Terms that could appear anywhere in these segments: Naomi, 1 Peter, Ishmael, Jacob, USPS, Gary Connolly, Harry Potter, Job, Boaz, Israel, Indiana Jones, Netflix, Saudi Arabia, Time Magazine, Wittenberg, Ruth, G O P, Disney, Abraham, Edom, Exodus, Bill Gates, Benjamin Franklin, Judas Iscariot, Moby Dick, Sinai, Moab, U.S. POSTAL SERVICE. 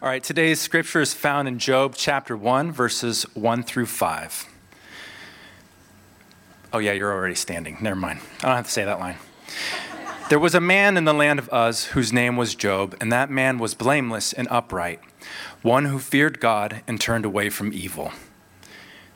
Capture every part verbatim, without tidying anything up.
All right, today's scripture is found in Job chapter one, verses one through five. Oh, yeah, you're already standing. Never mind. I don't have to say that line. There was a man in the land of Uz whose name was Job, and that man was blameless and upright, one who feared God and turned away from evil.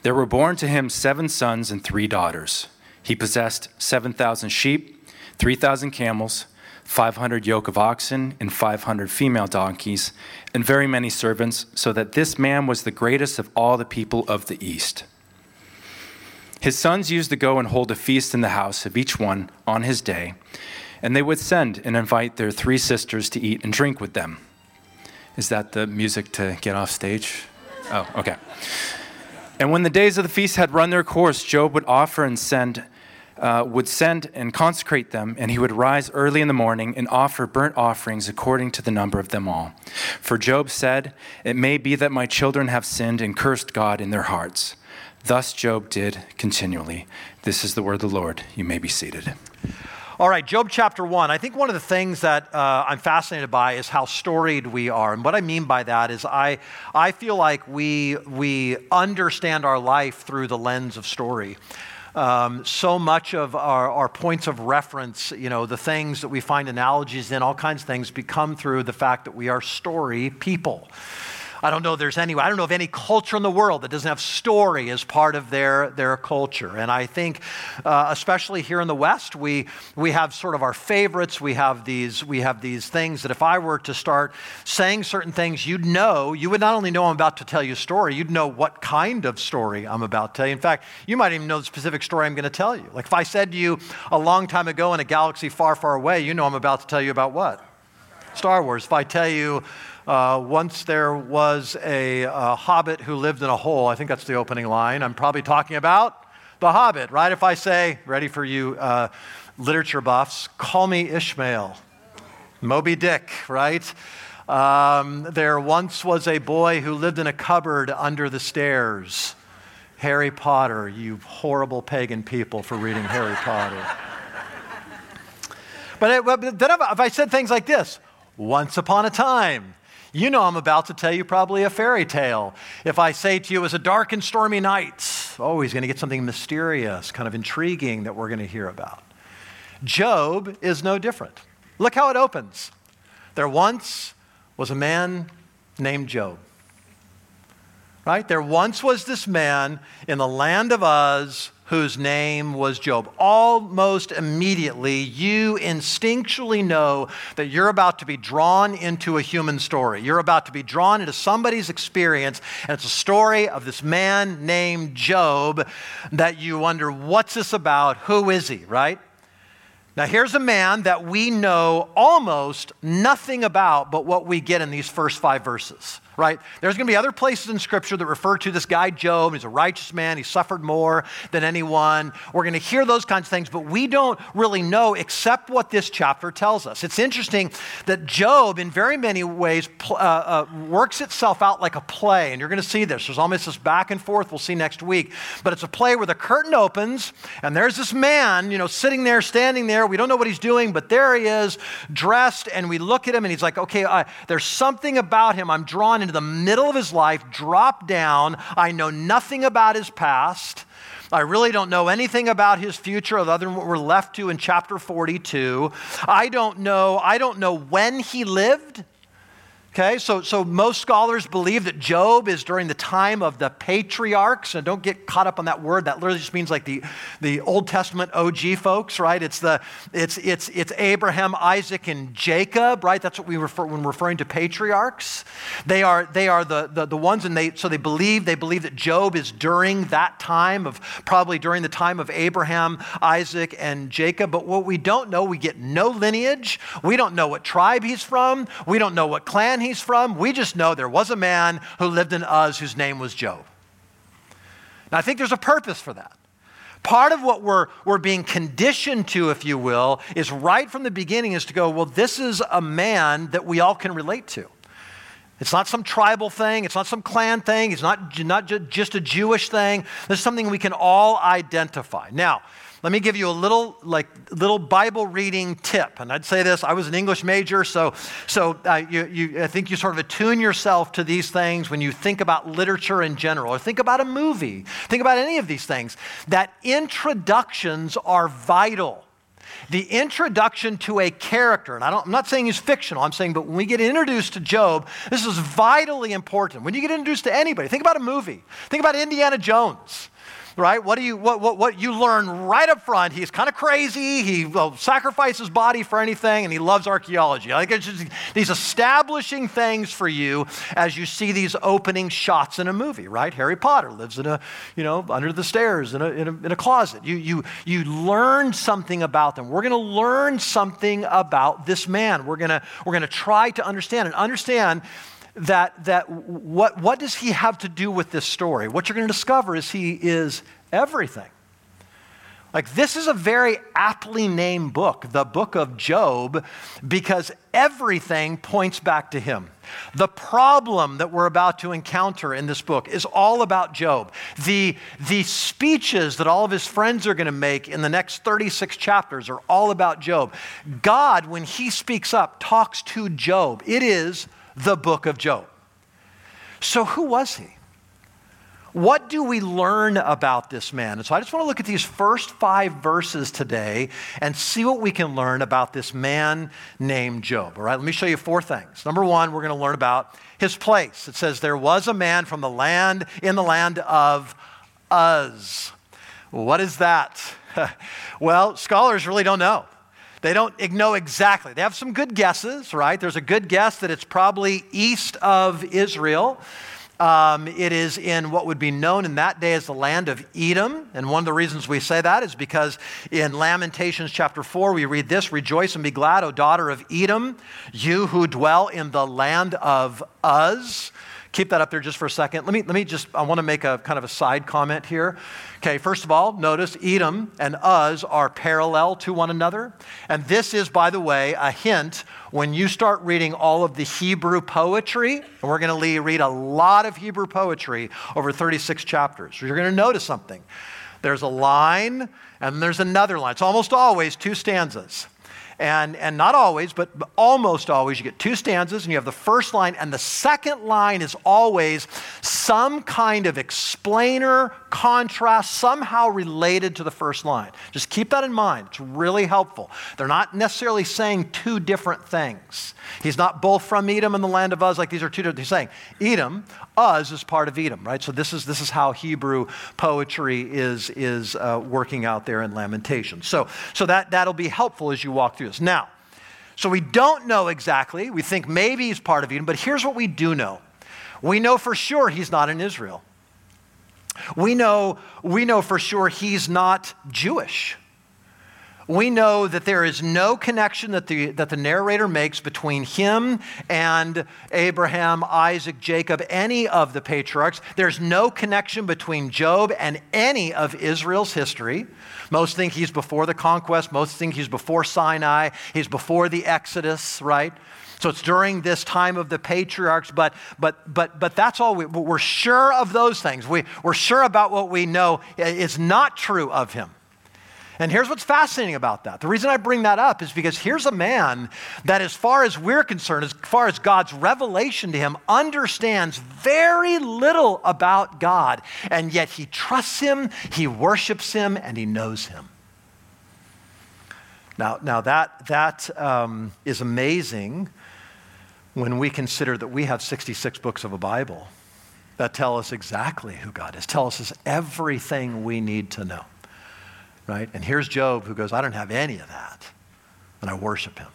There were born to him seven sons and three daughters. He possessed seven thousand sheep, three thousand camels, five hundred yoke of oxen, and five hundred female donkeys, and very many servants, so that this man was the greatest of all the people of the East. His sons used to go and hold a feast in the house of each one on his day, and they would send and invite their three sisters to eat and drink with them. Is that the music to get off stage? Oh, okay. And when the days of the feast had run their course, Job would offer and send Uh, would send and consecrate them, and he would rise early in the morning and offer burnt offerings according to the number of them all. For Job said, "It may be that my children have sinned and cursed God in their hearts." Thus Job did continually. This is the word of the Lord. You may be seated. All right, Job chapter one. I think one of the things that uh, I'm fascinated by is how storied we are. And what I mean by that is I I feel like we we understand our life through the lens of story. Um, so much of our, our points of reference, you know, the things that we find analogies in, all kinds of things, become through the fact that we are story people. I don't know if there's any, I don't know of any culture in the world that doesn't have story as part of their their culture. And I think, uh, especially here in the West, we we have sort of our favorites. We have these we have these things that if I were to start saying certain things, you'd know, you would not only know I'm about to tell you a story, you'd know what kind of story I'm about to tell you. In fact, you might even know the specific story I'm going to tell you. Like if I said to you a long time ago in a galaxy far, far away, you know I'm about to tell you about what? Star Wars. If I tell you, Uh, once there was a, a hobbit who lived in a hole. I think that's the opening line. I'm probably talking about the Hobbit, right? If I say, ready for you uh, literature buffs, call me Ishmael, Moby Dick, right? Um, there once was a boy who lived in a cupboard under the stairs. Harry Potter, you horrible pagan people for reading Harry Potter. But, it, but then if I said things like this, once upon a time, you know I'm about to tell you probably a fairy tale. If I say to you, it was a dark and stormy night, oh, he's going to get something mysterious, kind of intriguing that we're going to hear about. Job is no different. Look how it opens. There once was a man named Job. Right? There once was this man in the land of Uz whose name was Job. Almost immediately, you instinctually know that you're about to be drawn into a human story. You're about to be drawn into somebody's experience, and it's a story of this man named Job that you wonder, what's this about? Who is he, right? Now, here's a man that we know almost nothing about but what we get in these first five verses. Right? There's going to be other places in Scripture that refer to this guy Job. He's a righteous man. He suffered more than anyone. We're going to hear those kinds of things, but we don't really know except what this chapter tells us. It's interesting that Job, in very many ways, uh, uh, works itself out like a play, and you're going to see this. There's almost this back and forth we'll see next week, but it's a play where the curtain opens, and there's this man, you know, sitting there, standing there. We don't know what he's doing, but there he is, dressed, and we look at him, and he's like, okay, uh, there's something about him. I'm drawn into the middle of his life, drop down. I know nothing about his past. I really don't know anything about his future other than what we're left to in chapter forty-two. I don't know, I don't know when he lived. Okay, so, so most scholars believe that Job is during the time of the patriarchs, and don't get caught up on that word. That literally just means like the, the Old Testament O G folks, right? It's the it's it's it's Abraham, Isaac, and Jacob, right? That's what we refer when referring to patriarchs. They are they are the the, the ones, and they so they believe they believe that Job is during that time of probably during the time of Abraham, Isaac, and Jacob. But what we don't know, we get no lineage. We don't know what tribe he's from. We don't know what clan he's from. We just know there was a man who lived in Uz whose name was Job. Now, I think there's a purpose for that. Part of what we're, we're being conditioned to, if you will, is right from the beginning is to go, well, this is a man that we all can relate to. It's not some tribal thing. It's not some clan thing. It's not, not just a Jewish thing. There's something we can all identify. Now, Let me give you a little like little Bible reading tip. And I'd say this, I was an English major, so so uh, you, you I think you sort of attune yourself to these things when you think about literature in general, or think about a movie, think about any of these things, that introductions are vital. The introduction to a character, and I don't, I'm not saying he's fictional, I'm saying, but when we get introduced to Job, this is vitally important. When you get introduced to anybody, think about a movie. Think about Indiana Jones, right? What do you, what, what, what you learn right up front? He's kind of crazy. He will sacrifice his body for anything, and he loves archaeology. Like it's just these establishing things for you as you see these opening shots in a movie, right? Harry Potter lives in a, you know, under the stairs in a in a, in a closet. You you you learn something about them. We're going to learn something about this man. We're gonna we're gonna try to understand and understand. That that what what does he have to do with this story? What you're going to discover is he is everything. Like this is a very aptly named book, the book of Job, because everything points back to him. The problem that we're about to encounter in this book is all about Job. The, the speeches that all of his friends are going to make in the next thirty-six chapters are all about Job. God, when he speaks up, talks to Job. It is the book of Job. So who was he? What do we learn about this man? And so I just want to look at these first five verses today and see what we can learn about this man named Job. All right, let me show you four things. Number one, we're going to learn about his place. It says, there was a man from the land, in the land of Uz. What is that? Well, scholars really don't know. They don't know exactly. They have some good guesses, right? There's a good guess that it's probably east of Israel. Um, it is in what would be known in that day as the land of Edom. And one of the reasons we say that is because in Lamentations chapter four, we read this, rejoice and be glad, O daughter of Edom, you who dwell in the land of Uz. Keep that up there just for a second. Let me, let me just, I want to make a kind of a side comment here. Okay, first of all, notice Edom and Uz are parallel to one another. And this is, by the way, a hint when you start reading all of the Hebrew poetry, and we're going to read a lot of Hebrew poetry over thirty-six chapters. You're going to notice something. There's a line and there's another line. It's almost always two stanzas. And, and not always, but almost always, you get two stanzas and you have the first line, and the second line is always some kind of explainer, contrast, somehow related to the first line. Just keep that in mind. It's really helpful. They're not necessarily saying two different things. He's not both from Edom and the land of Uz, like these are two different, he's saying Edom, Uz is part of Edom, right? So this is this is how Hebrew poetry is, is uh, working out there in Lamentations. So, so that, that'll be helpful as you walk through. Now, so we don't know exactly. We think maybe he's part of Edom, but here's what we do know. We know for sure he's not in Israel. We know, we know for sure he's not Jewish. We know that there is no connection that the, that the narrator makes between him and Abraham, Isaac, Jacob, any of the patriarchs. There's no connection between Job and any of Israel's history. Most think he's before the conquest. Most think he's before Sinai. He's before the Exodus, right? So it's during this time of the patriarchs, but but but but that's all we, we're sure of those things. We, we're sure about what we know is not true of him. And here's what's fascinating about that. The reason I bring that up is because here's a man that, as far as we're concerned, as far as God's revelation to him, understands very little about God, and yet he trusts him, he worships him, and he knows him. Now, now that, that um, is amazing when we consider that we have sixty-six books of a Bible that tell us exactly who God is, tell us everything we need to know. Right? And here's Job who goes, I don't have any of that, and I worship him.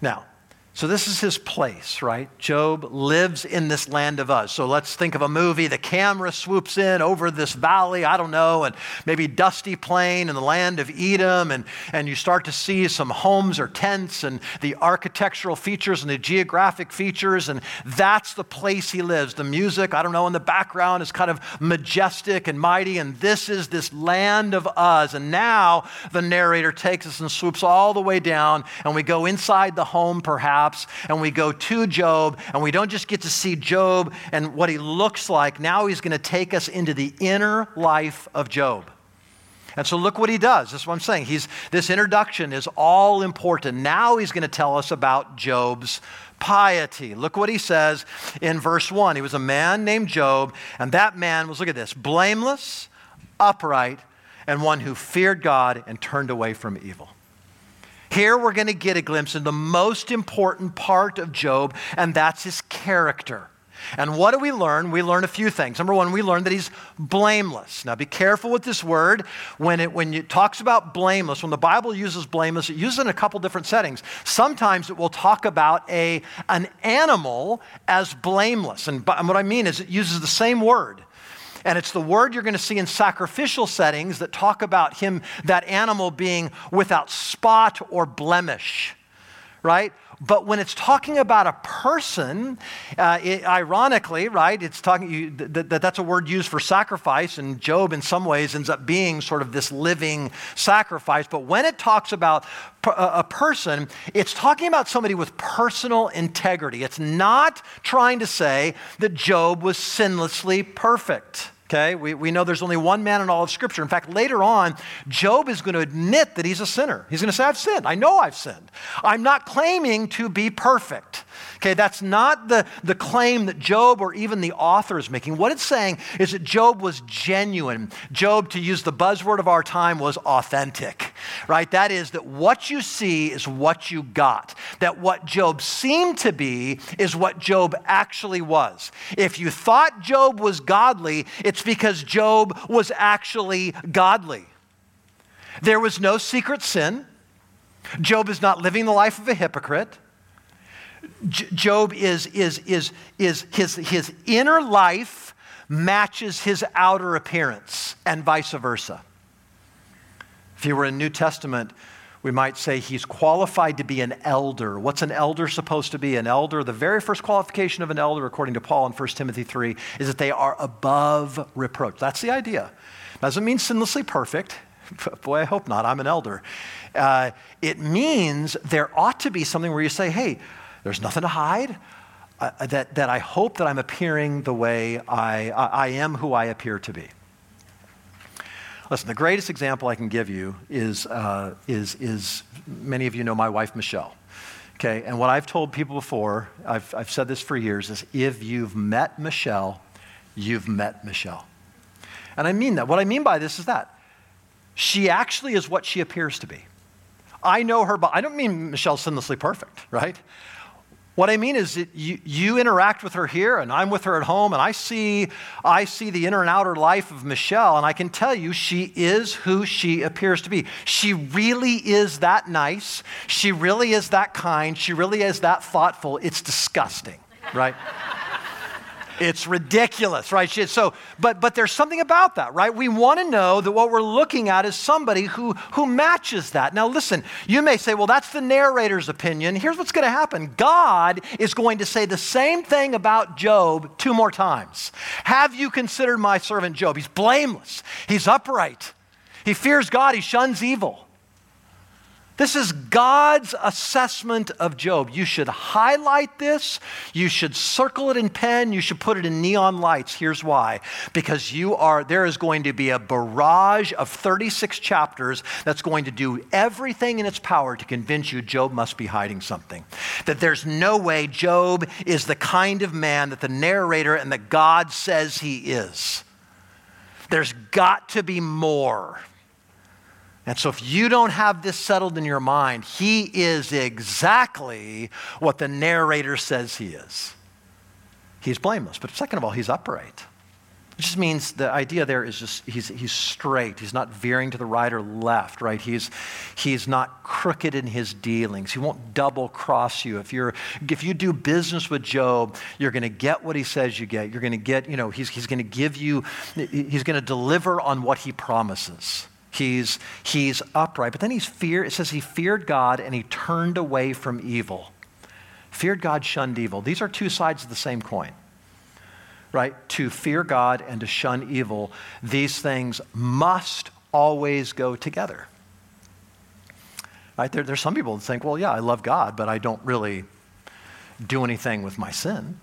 Now, so this is his place, right? Job lives in this land of Uz. So let's think of a movie. The camera swoops in over this valley, I don't know, and maybe dusty plain in the land of Edom, and, and you start to see some homes or tents and the architectural features and the geographic features, and that's the place he lives. The music, I don't know, in the background is kind of majestic and mighty, and this is this land of Uz. And now the narrator takes us and swoops all the way down, and we go inside the home, perhaps, and we go to Job, and we don't just get to see Job and what he looks like. Now he's going to take us into the inner life of Job. And so look what he does. That's what I'm saying. He's, this introduction is all important. Now he's going to tell us about Job's piety. Look what he says in verse one. He was a man named Job, and that man was, look at this, blameless, upright, and one who feared God and turned away from evil. Here we're going to get a glimpse in the most important part of Job, and that's his character. And what do we learn? We learn a few things. Number one, we learn that he's blameless. Now be careful with this word. When it when it talks about blameless, when the Bible uses blameless, it uses it in a couple different settings. Sometimes it will talk about a, an animal as blameless. And, and what I mean is it uses the same word. And it's the word you're going to see in sacrificial settings that talk about him, that animal being without spot or blemish, right? But when it's talking about a person, uh, it, ironically, right, it's talking you, th- th- that's a word used for sacrifice, and Job in some ways ends up being sort of this living sacrifice. But when it talks about p- a person, it's talking about somebody with personal integrity. It's not trying to say that Job was sinlessly perfect. Okay, we, we know there's only one man in all of Scripture. In fact, later on, Job is going to admit that he's a sinner. He's going to say, I've sinned. I know I've sinned. I'm not claiming to be perfect. Okay, that's not the, the claim that Job or even the author is making. What it's saying is that Job was genuine. Job, to use the buzzword of our time, was authentic, right? That is, that what you see is what you got. That what Job seemed to be is what Job actually was. If you thought Job was godly, it's It's because Job was actually godly. There was no secret sin. Job is not living the life of a hypocrite. J- Job is, is, is, is his, his inner life matches his outer appearance, and vice versa. If he were in New Testament, we might say he's qualified to be an elder. What's an elder supposed to be? An elder, the very first qualification of an elder, according to Paul in First Timothy three, is that they are above reproach. That's the idea. Doesn't mean sinlessly perfect. Boy, I hope not. I'm an elder. Uh, it means there ought to be something where you say, hey, there's nothing to hide. Uh, that, that I hope that I'm appearing the way I, I, I am who I appear to be. Listen, the greatest example I can give you is, uh, is, is many of you know my wife, Michelle, okay? And what I've told people before, I've, I've said this for years, is if you've met Michelle, you've met Michelle. And I mean that. What I mean by this is that she actually is what she appears to be. I know her, but I don't mean Michelle's sinlessly perfect, right? What I mean is that you, you interact with her here, and I'm with her at home, and I see I see the inner and outer life of Michelle, and I can tell you she is who she appears to be. She really is that nice. She really is that kind. She really is that thoughtful. It's disgusting, right? It's ridiculous, right? So, but but there's something about that, right? We want to know that what we're looking at is somebody who, who matches that. Now listen, you may say, well, that's the narrator's opinion. Here's what's going to happen. God is going to say the same thing about Job two more times. Have you considered my servant Job? He's blameless. He's upright. He fears God. He shuns evil. This is God's assessment of Job. You should highlight this. You should circle it in pen. You should put it in neon lights. Here's why. Because you are, there is going to be a barrage of thirty-six chapters that's going to do everything in its power to convince you Job must be hiding something. That there's no way Job is the kind of man that the narrator and that God says he is. There's got to be more. And so if you don't have this settled in your mind, he is exactly what the narrator says he is. He's blameless, but second of all, he's upright. It just means the idea there is just he's he's straight. He's not veering to the right or left, right? He's he's not crooked in his dealings. He won't double cross you. If you're if you do business with Job, you're going to get what he says you get. You're going to get, you know, he's he's going to give you, he's going to deliver on what he promises. He's he's upright, but then he's fear. It says he feared God and he turned away from evil. Feared God, shunned evil. These are two sides of the same coin, right? To fear God and to shun evil, these things must always go together, right? There, there's some people that think, well, yeah, I love God, but I don't really do anything with my sin.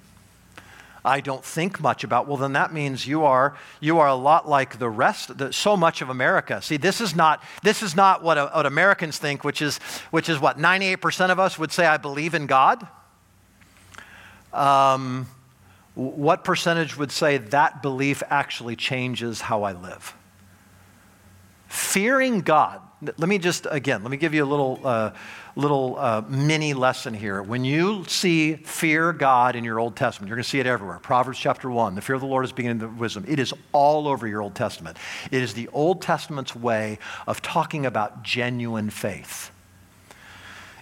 I don't think much about, well, then that means you are you are a lot like the rest, the, so much of America. See, this is not this is not what, what Americans think, which is which is what ninety-eight percent of us would say, I believe in God. Um, what percentage would say that belief actually changes how I live? Fearing God. Let me just, again, let me give you a little uh, little uh, mini lesson here. When you see fear God in your Old Testament, you're going to see it everywhere. Proverbs chapter one, the fear of the Lord is the beginning of wisdom. It is all over your Old Testament. It is the Old Testament's way of talking about genuine faith.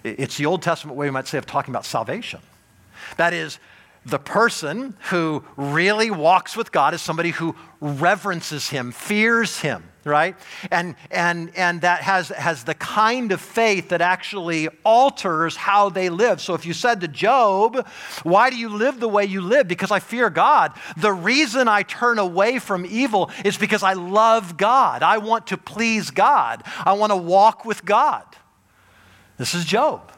It's the Old Testament way, we might say, of talking about salvation. That is, the person who really walks with God is somebody who reverences him, fears him, right? And and and that has, has the kind of faith that actually alters how they live. So if you said to Job, why do you live the way you live? Because I fear God. The reason I turn away from evil is because I love God. I want to please God. I want to walk with God. This is Job.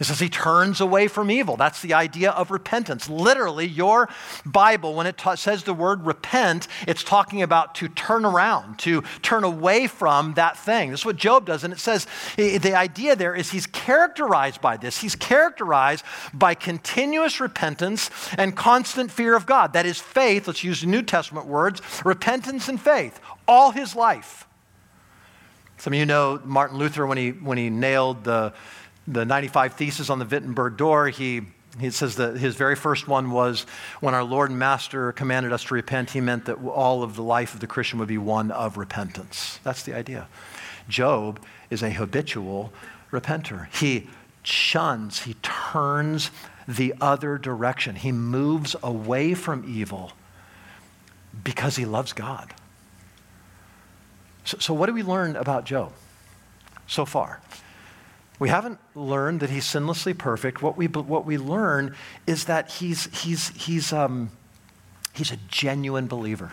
It says he turns away from evil. That's the idea of repentance. Literally, your Bible, when it ta- says the word repent, it's talking about to turn around, to turn away from that thing. This is what Job does. And it says the idea there is he's characterized by this. He's characterized by continuous repentance and constant fear of God. That is faith. Let's use New Testament words, repentance and faith all his life. Some of you know Martin Luther when he when he nailed the The ninety-five Theses on the Wittenberg door, he, he says that his very first one was, when our Lord and Master commanded us to repent, he meant that all of the life of the Christian would be one of repentance. That's the idea. Job is a habitual repenter. He shuns, he turns the other direction. He moves away from evil because he loves God. So, so what do we learn about Job so far? We haven't learned that he's sinlessly perfect. What we what we learn is that he's he's he's um, he's a genuine believer.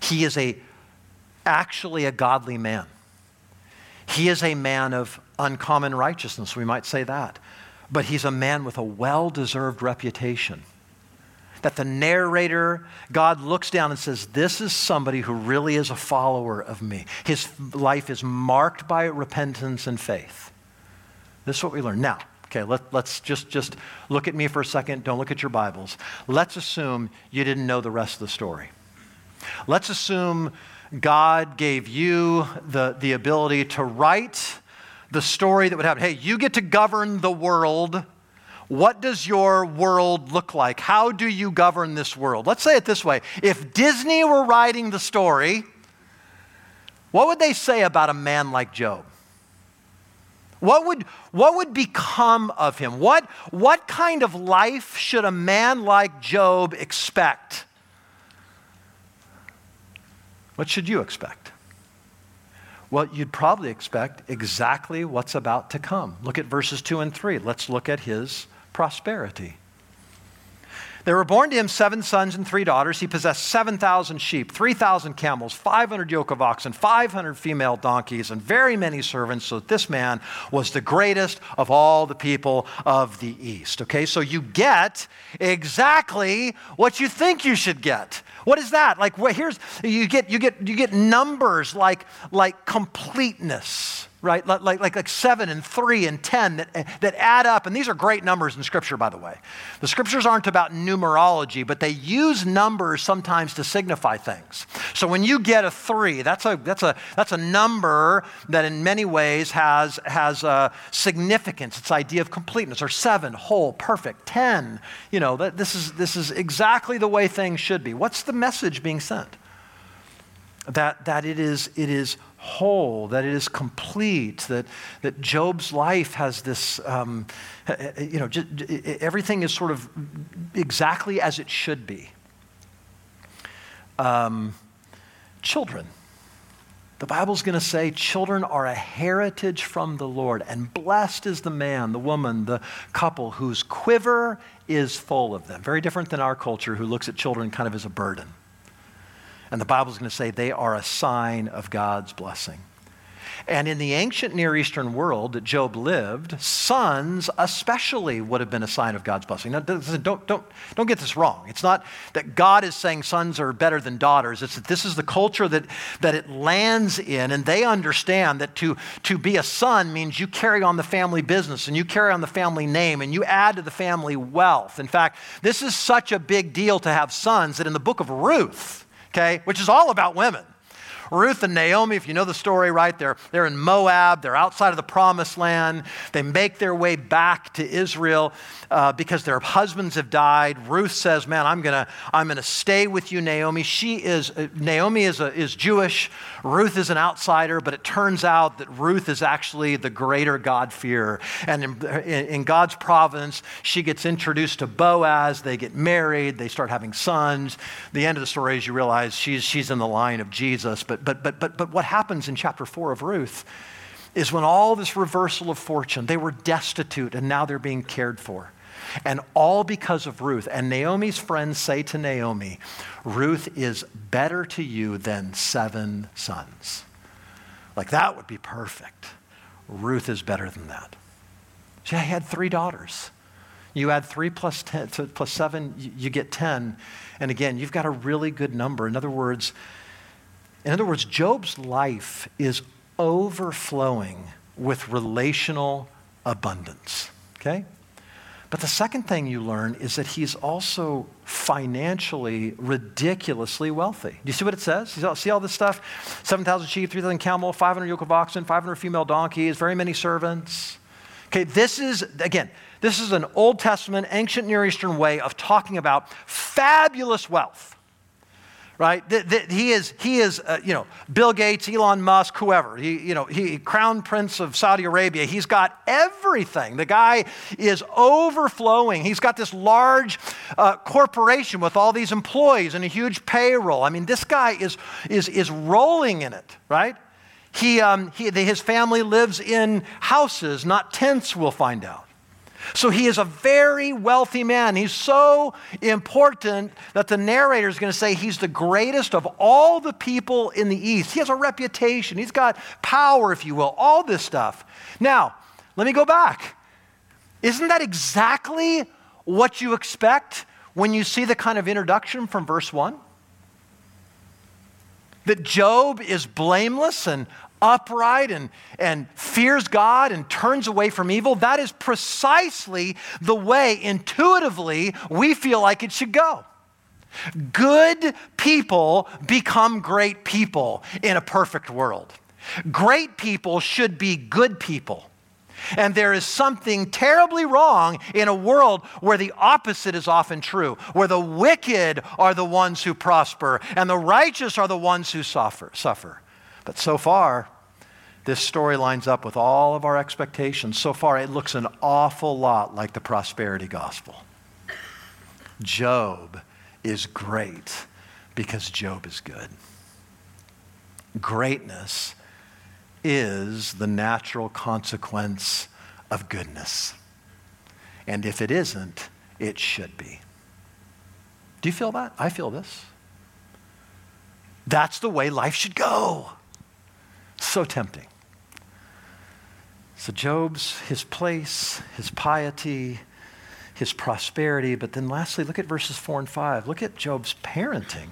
He is a actually a godly man. He is a man of uncommon righteousness. We might say that, but he's a man with a well-deserved reputation. That the narrator, God looks down and says, this is somebody who really is a follower of me. His life is marked by repentance and faith. This is what we learn. Now, okay, let, let's just, just look at me for a second. Don't look at your Bibles. Let's assume you didn't know the rest of the story. Let's assume God gave you the, the ability to write the story that would happen. Hey, you get to govern the world. What does your world look like? How do you govern this world? Let's say it this way. If Disney were writing the story, what would they say about a man like Job? What would, what would become of him? What, what kind of life should a man like Job expect? What should you expect? Well, you'd probably expect exactly what's about to come. Look at verses two and three. Let's look at his prosperity. There were born to him seven sons and three daughters. He possessed seven thousand sheep, three thousand camels, five hundred yoke of oxen, five hundred female donkeys, and very many servants, so that this man was the greatest of all the people of the East. Okay, so you get exactly what you think you should get. What is that? Like, well, here's, you get, you get, you get numbers like, like completeness, right? Like, like, like seven and three and ten that, that add up. And these are great numbers in Scripture, by the way. The Scriptures aren't about numerology, but they use numbers sometimes to signify things. So when you get a three, that's a that's a that's a number that in many ways has has a significance. It's the idea of completeness. Or seven, whole, perfect. Ten, you know, that this is this is exactly the way things should be. What's the message being sent? That that it is it is. whole, that it is complete, that that Job's life has this, um, you know, just, everything is sort of exactly as it should be. Um, children. The Bible's going to say children are a heritage from the Lord, and blessed is the man, the woman, the couple whose quiver is full of them. Very different than our culture, who looks at children kind of as a burden. And the Bible's going to say they are a sign of God's blessing. And in the ancient Near Eastern world that Job lived, sons especially would have been a sign of God's blessing. Now, don't, don't, don't get this wrong. It's not that God is saying sons are better than daughters. It's that this is the culture that, that it lands in, and they understand that to, to be a son means you carry on the family business and you carry on the family name and you add to the family wealth. In fact, this is such a big deal to have sons that in the book of Ruth, okay, which is all about women, Ruth and Naomi, if you know the story, right, they're, they're in Moab. They're outside of the promised land. They make their way back to Israel uh, because their husbands have died. Ruth says, man, I'm going to I'm gonna stay with you, Naomi. She is, uh, Naomi is, a, is Jewish. Ruth is an outsider, but it turns out that Ruth is actually the greater God-fearer. And in, in, in God's providence, she gets introduced to Boaz. They get married. They start having sons. The end of the story is you realize she's, she's in the line of Jesus, but But, but, but, but what happens in chapter four of Ruth is when all this reversal of fortune, they were destitute and now they're being cared for. And all because of Ruth. And Naomi's friends say to Naomi, Ruth is better to you than seven sons. Like that would be perfect. Ruth is better than that. See, I had three daughters. You add three plus, ten, plus seven, you get ten. And again, you've got a really good number. In other words, In other words, Job's life is overflowing with relational abundance, okay? But the second thing you learn is that he's also financially ridiculously wealthy. Do you see what it says? See all this stuff? seven thousand sheep, three thousand camel, five hundred yoke of oxen, five hundred female donkeys, very many servants. Okay, this is, again, this is an Old Testament, ancient Near Eastern way of talking about fabulous wealth. Right, the, the, he is he is uh, you know, Bill Gates, Elon Musk, whoever. He you know he Crown Prince of Saudi Arabia. He's got everything. The guy is overflowing. He's got this large uh, corporation with all these employees and a huge payroll. I mean, this guy is is is rolling in it. Right, he um he his family lives in houses, not tents. We'll find out. So he is a very wealthy man. He's so important that the narrator is going to say he's the greatest of all the people in the East. He has a reputation. He's got power, if you will, all this stuff. Now, let me go back. Isn't that exactly what you expect when you see the kind of introduction from verse one? That Job is blameless and upright and, and fears God and turns away from evil. That is precisely the way intuitively we feel like it should go. Good people become great people in a perfect world. Great people should be good people. And there is something terribly wrong in a world where the opposite is often true, where the wicked are the ones who prosper and the righteous are the ones who suffer. suffer. But so far, this story lines up with all of our expectations. So far, it looks an awful lot like the prosperity gospel. Job is great because Job is good. Greatness is the natural consequence of goodness. And if it isn't, it should be. Do you feel that? I feel this. That's the way life should go. So tempting. So Job's, his place, his piety, his prosperity. But then lastly, look at verses four and five. Look at Job's parenting.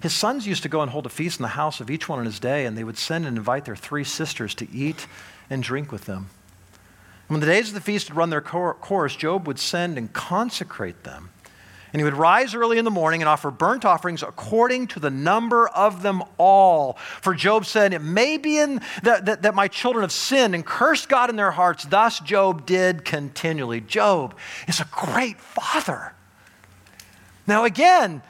His sons used to go and hold a feast in the house of each one on his day, and they would send and invite their three sisters to eat and drink with them. And when the days of the feast had run their cor- course, Job would send and consecrate them. And he would rise early in the morning and offer burnt offerings according to the number of them all. For Job said, it may be in that, that, that my children have sinned and cursed God in their hearts. Thus Job did continually. Job is a great father. Now again,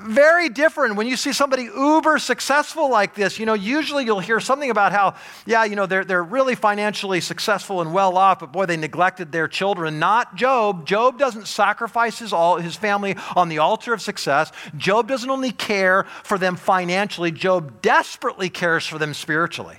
very different when you see somebody uber successful like this. You know, usually you'll hear something about how, yeah, you know, they're, they're really financially successful and well off, but boy, they neglected their children. Not Job. Job doesn't sacrifice his, all, his family on the altar of success. Job doesn't only care for them financially. Job desperately cares for them spiritually.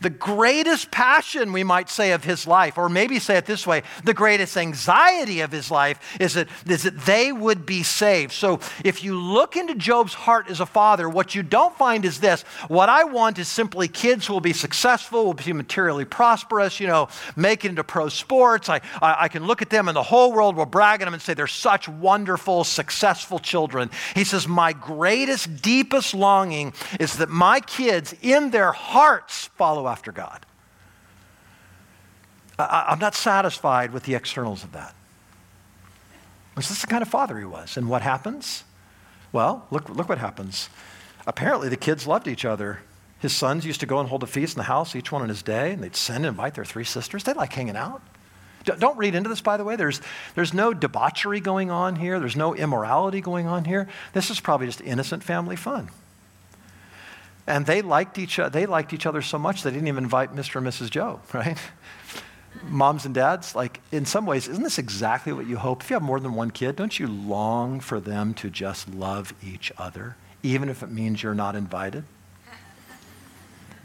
the greatest passion, we might say, of his life, or maybe say it this way, the greatest anxiety of his life is that, is that they would be saved. So if you look into Job's heart as a father, what you don't find is this: what I want is simply kids who will be successful, will be materially prosperous, you know, make it into pro sports. I, I, I can look at them and the whole world will brag at them and say, they're such wonderful, successful children. He says, my greatest, deepest longing is that my kids in their hearts follow after God. I, I'm not satisfied with the externals of that. This is the kind of father he was. And what happens? Well, look, look what happens. Apparently the kids loved each other. His sons used to go and hold a feast in the house, each one on his day, and they'd send and invite their three sisters. They like hanging out. D- don't read into this, by the way. There's, there's no debauchery going on here. There's no immorality going on here. This is probably just innocent family fun. And they liked each other, they liked each other so much they didn't even invite Mister and Missus Job, right? Moms and dads, like in some ways, isn't this exactly what you hope? If you have more than one kid, don't you long for them to just love each other, even if it means you're not invited?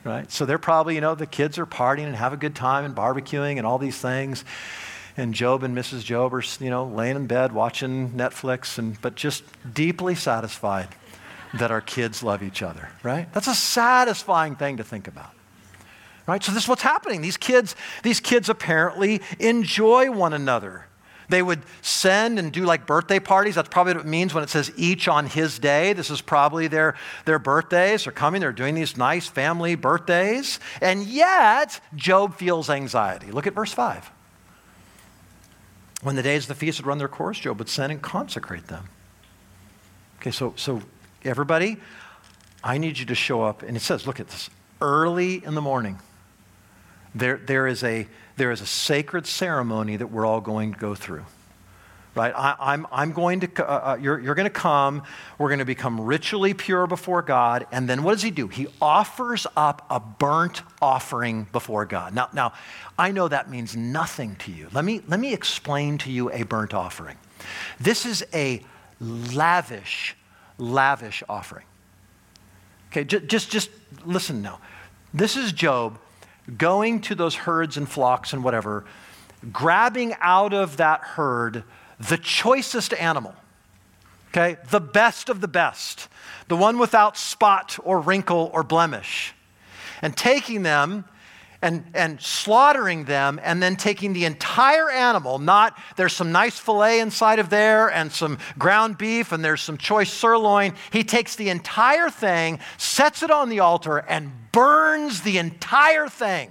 Right? So they're probably, you know, the kids are partying and have a good time and barbecuing and all these things. And Job and Missus Job are, you know, laying in bed watching Netflix, and but just deeply satisfied that our kids love each other, right? That's a satisfying thing to think about, right? So this is what's happening. These kids, these kids apparently enjoy one another. They would send and do like birthday parties. That's probably what it means when it says each on his day. This is probably their, their birthdays. They're coming, they're doing these nice family birthdays. And yet, Job feels anxiety. Look at verse five. When the days of the feast had run their course, Job would send and consecrate them. Okay, so, so, everybody, I need you to show up. And it says, look at this, early in the morning. There, there is a, there is a sacred ceremony that we're all going to go through, right? I, I'm, I'm going to, uh, you're, you're going to come. We're going to become ritually pure before God. And then what does he do? He offers up a burnt offering before God. Now, now, I know that means nothing to you. Let me, let me explain to you a burnt offering. This is a lavish Lavish offering. Okay, just, just just listen now. This is Job going to those herds and flocks and whatever, grabbing out of that herd the choicest animal, okay? The best of the best, the one without spot or wrinkle or blemish, and taking them And, and slaughtering them, and then taking the entire animal, not there's some nice filet inside of there and some ground beef and there's some choice sirloin. He takes the entire thing, sets it on the altar, and burns the entire thing.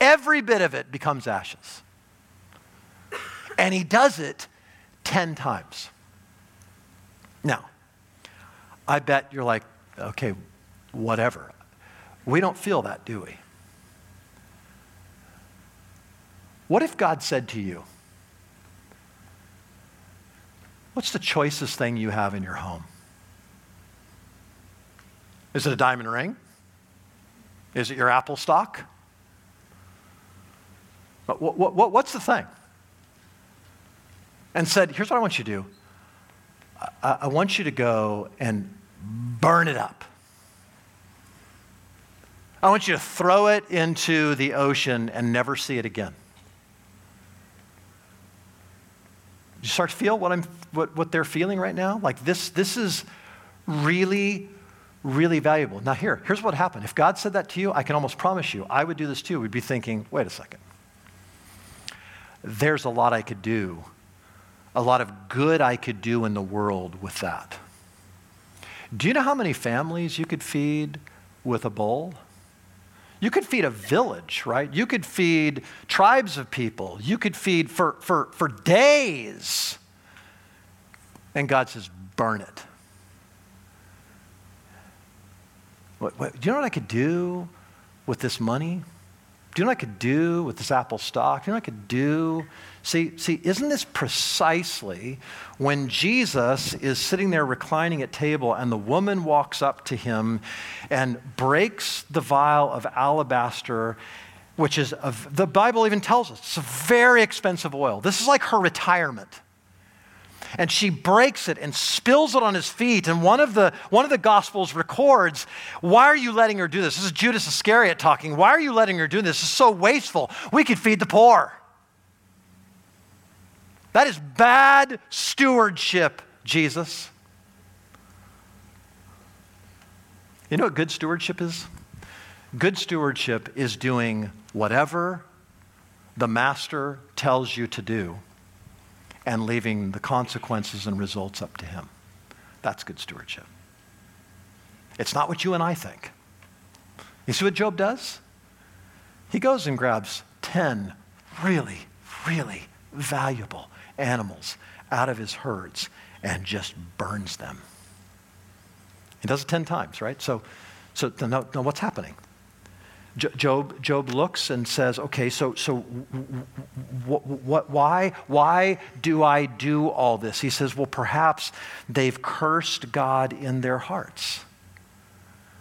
Every bit of it becomes ashes. And he does it ten times. Now, I bet you're like, okay, whatever. We don't feel that, do we? What if God said to you, what's the choicest thing you have in your home? Is it a diamond ring? Is it your Apple stock? What, what, what, what's the thing? And said, here's what I want you to do. I, I want you to go and burn it up. I want you to throw it into the ocean and never see it again. You start to feel what I'm, what, what they're feeling right now? Like this, this is really, really valuable. Now here, here's what happened. If God said that to you, I can almost promise you, I would do this too. We'd be thinking, wait a second. There's a lot I could do, a lot of good I could do in the world with that. Do you know how many families you could feed with a bowl? You could feed a village, right? You could feed tribes of people. You could feed for, for, for days. And God says, burn it. What, what, do you know what I could do with this money? Do you know what I could do with this Apple stock? Do you know what I could do? See, see, isn't this precisely when Jesus is sitting there reclining at table and the woman walks up to him and breaks the vial of alabaster, which is, a, the Bible even tells us, it's a very expensive oil. This is like her retirement. and she breaks it and spills it on his feet. And one of the one of the Gospels records, why are you letting her do this? This is Judas Iscariot talking. Why are you letting her do this? This is so wasteful. We could feed the poor. That is bad stewardship, Jesus. You know what good stewardship is? Good stewardship is doing whatever the master tells you to do and leaving the consequences and results up to him. That's good stewardship. It's not what you and I think. You see what Job does? He goes and grabs ten really, really valuable animals out of his herds and just burns them. He does it ten times, right? So, so now, now what's happening? Job, Job looks and says, okay, so so what, what, why, why do I do all this? He says, well, perhaps they've cursed God in their hearts.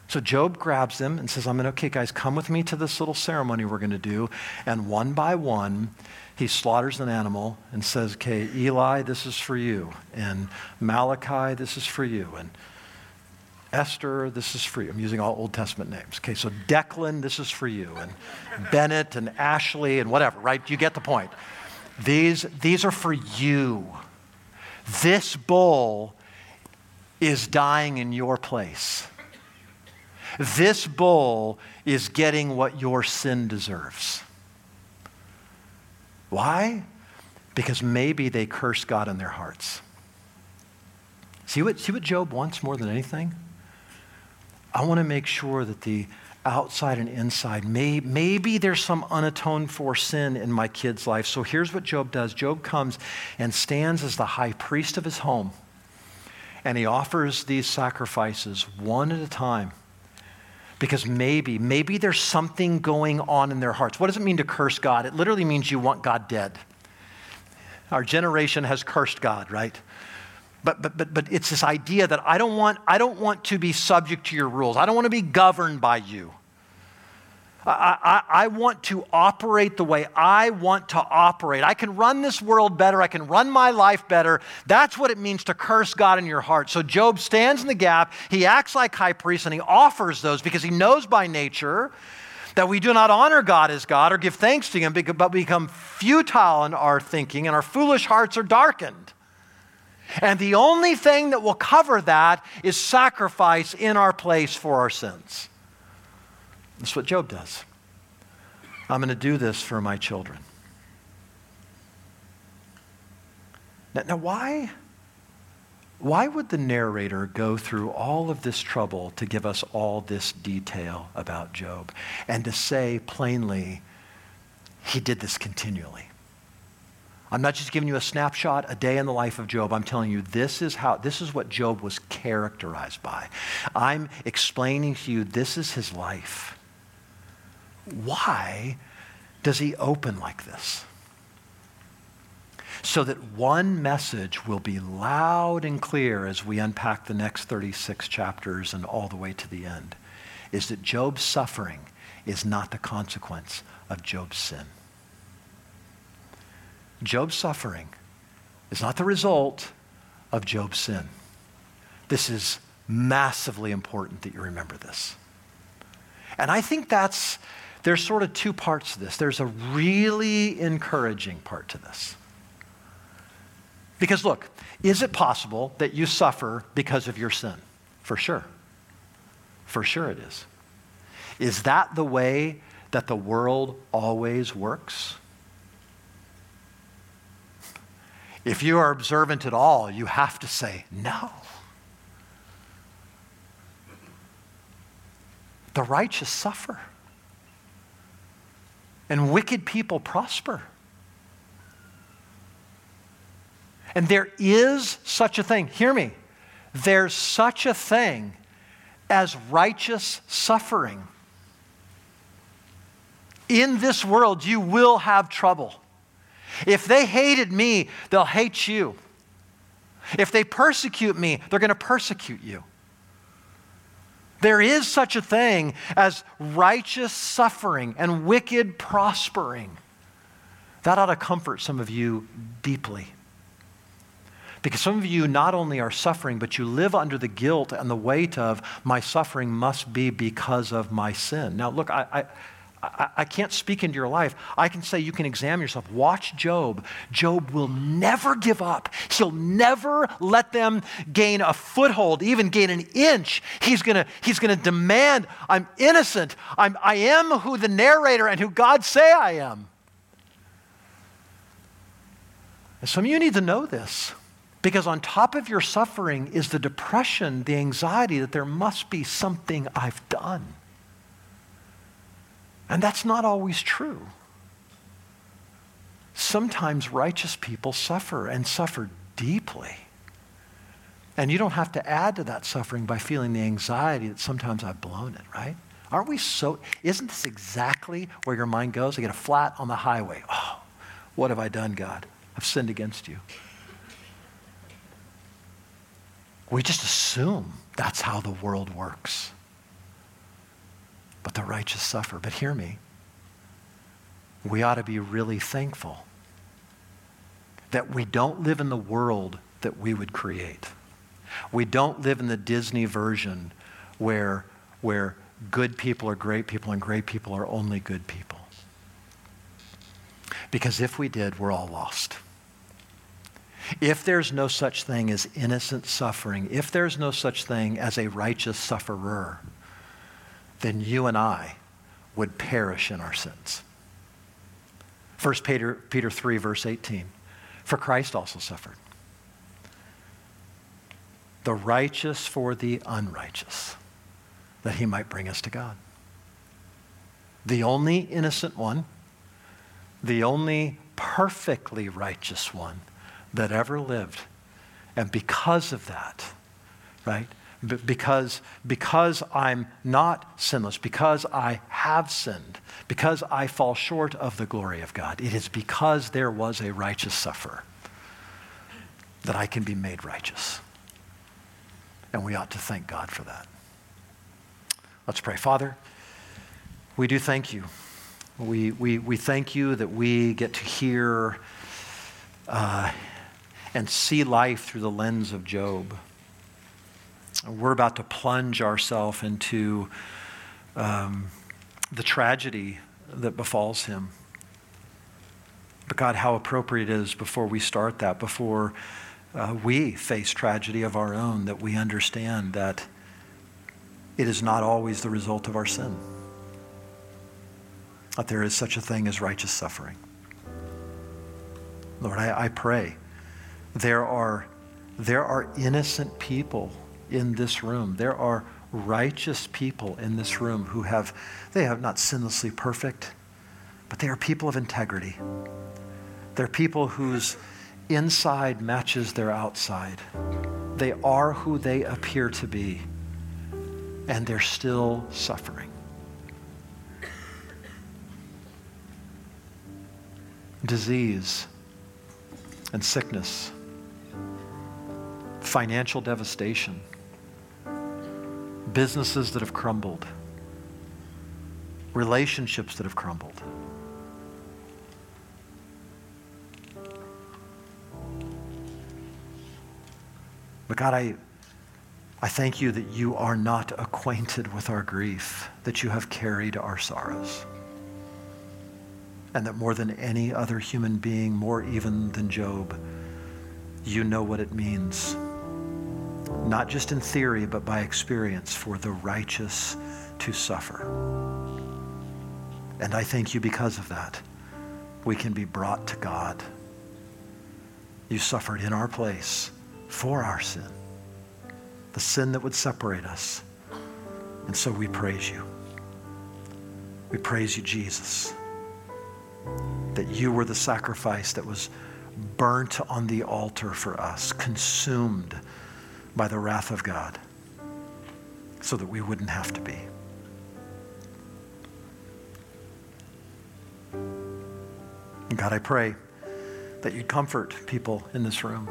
So Job grabs them and says, I'm going to, okay, guys, come with me to this little ceremony we're going to do. And one by one, he slaughters an animal and says, okay, Eli, this is for you. And Malachi, this is for you. And Esther, this is for you. I'm using all Old Testament names. Okay, so Declan, this is for you. And Bennett and Ashley and whatever, right? You get the point. These, these are for you. This bull is dying in your place. This bull is getting what your sin deserves. Why? Because maybe they curse God in their hearts. See what, see what Job wants more than anything? I want to make sure that the outside and inside, may, maybe there's some unatoned for sin in my kid's life. So here's what Job does. Job comes and stands as the high priest of his home, and he offers these sacrifices one at a time because maybe, maybe there's something going on in their hearts. What does it mean to curse God? It literally means you want God dead. Our generation has cursed God, right? But but but but it's this idea that I don't want I don't want to be subject to your rules. I don't want to be governed by you. I, I, I want to operate the way I want to operate. I can run this world better. I can run my life better. That's what it means to curse God in your heart. So Job stands in the gap. He acts like high priest and he offers those because he knows by nature that we do not honor God as God or give thanks to him, but become futile in our thinking and our foolish hearts are darkened. And the only thing that will cover that is sacrifice in our place for our sins. That's what Job does. I'm going to do this for my children. Now, now why, why would the narrator go through all of this trouble to give us all this detail about Job and to say plainly, he did this continually? I'm not just giving you a snapshot, a day in the life of Job. I'm telling you, this is how, this is what Job was characterized by. I'm explaining to you, this is his life. Why does he open like this? So that one message will be loud and clear as we unpack the next thirty-six chapters and all the way to the end, is that Job's suffering is not the consequence of Job's sin. Job's suffering is not the result of Job's sin. This is massively important that you remember this. And I think that's, there's sort of two parts to this. There's a really encouraging part to this. Because look, is it possible that you suffer because of your sin? For sure. For sure it is. Is that the way that the world always works? If you are observant at all, you have to say no. The righteous suffer, and wicked people prosper. And there is such a thing, hear me, there's such a thing as righteous suffering. In this world, you will have trouble. If they hated me, they'll hate you. If they persecute me, they're going to persecute you. There is such a thing as righteous suffering and wicked prospering. That ought to comfort some of you deeply. Because some of you not only are suffering, but you live under the guilt and the weight of my suffering must be because of my sin. Now, look, I... I I, I can't speak into your life. I can say you can examine yourself. Watch Job. Job will never give up. He'll never let them gain a foothold, even gain an inch. He's gonna, he's gonna demand, I'm innocent. I'm, I am who the narrator and who God say I am. And some of you need to know this, because on top of your suffering is the depression, the anxiety that there must be something I've done. And that's not always true. Sometimes righteous people suffer and suffer deeply. And you don't have to add to that suffering by feeling the anxiety that sometimes I've blown it, right? Aren't we so, isn't this exactly where your mind goes? I get a flat on the highway. Oh, what have I done, God? I've sinned against you. We just assume that's how the world works. But the righteous suffer. But hear me, we ought to be really thankful that we don't live in the world that we would create. We don't live in the Disney version where, where good people are great people and great people are only good people. Because if we did, we're all lost. If there's no such thing as innocent suffering, if there's no such thing as a righteous sufferer, then you and I would perish in our sins. First Peter, Peter three, verse eighteen, for Christ also suffered. The righteous for the unrighteous, that he might bring us to God. The only innocent one, the only perfectly righteous one that ever lived. And because of that, right? Because, because I'm not sinless, because I have sinned, because I fall short of the glory of God, it is because there was a righteous sufferer that I can be made righteous. And we ought to thank God for that. Let's pray. Father, we do thank you. We, we, we thank you that we get to hear uh, and see life through the lens of Job. We're about to plunge ourselves into um, the tragedy that befalls him. But God, how appropriate it is before we start that, before uh, we face tragedy of our own, that we understand that it is not always the result of our sin, that there is such a thing as righteous suffering. Lord, I, I pray there are, there are innocent people in this room. There are righteous people in this room who have, they have not sinlessly perfect, but they are people of integrity. They're people whose inside matches their outside. They are who they appear to be, and they're still suffering. Disease and sickness, financial devastation, businesses that have crumbled, relationships that have crumbled. But God, I, I thank you that you are not acquainted with our grief, that you have carried our sorrows, and that more than any other human being, more even than Job, you know what it means, not just in theory, but by experience, for the righteous to suffer. And I thank you because of that, we can be brought to God. You suffered in our place for our sin, the sin that would separate us. And so we praise you. We praise you, Jesus, that you were the sacrifice that was burnt on the altar for us, consumed by the wrath of God, so that we wouldn't have to be. And God, I pray that you'd comfort people in this room.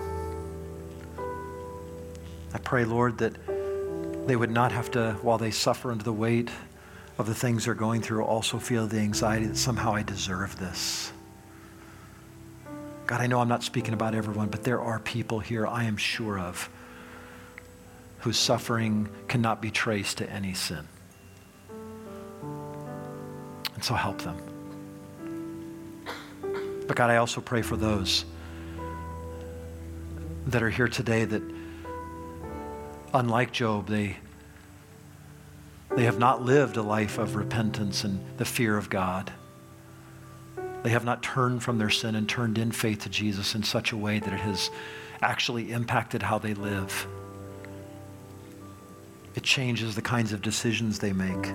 I pray, Lord, that they would not have to, while they suffer under the weight of the things they're going through, also feel the anxiety that somehow I deserve this. God, I know I'm not speaking about everyone, but there are people here I am sure of whose suffering cannot be traced to any sin. And so help them. But God, I also pray for those that are here today that, unlike Job, they they have not lived a life of repentance and the fear of God. They have not turned from their sin and turned in faith to Jesus in such a way that it has actually impacted how they live. It changes the kinds of decisions they make.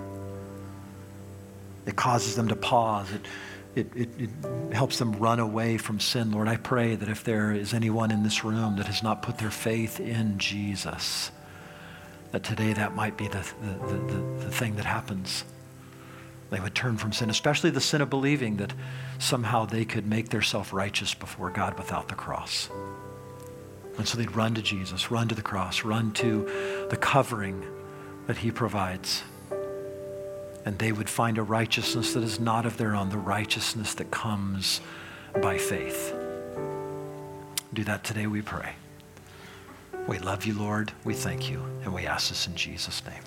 It causes them to pause. It, it, it, it helps them run away from sin. Lord, I pray that if there is anyone in this room that has not put their faith in Jesus, that today that might be the, the, the, the, the thing that happens. They would turn from sin, especially the sin of believing that somehow they could make themselves righteous before God without the cross. And so they'd run to Jesus, run to the cross, run to the covering that he provides. And they would find a righteousness that is not of their own, the righteousness that comes by faith. Do that today, we pray. We love you, Lord. We thank you. And we ask this in Jesus' name.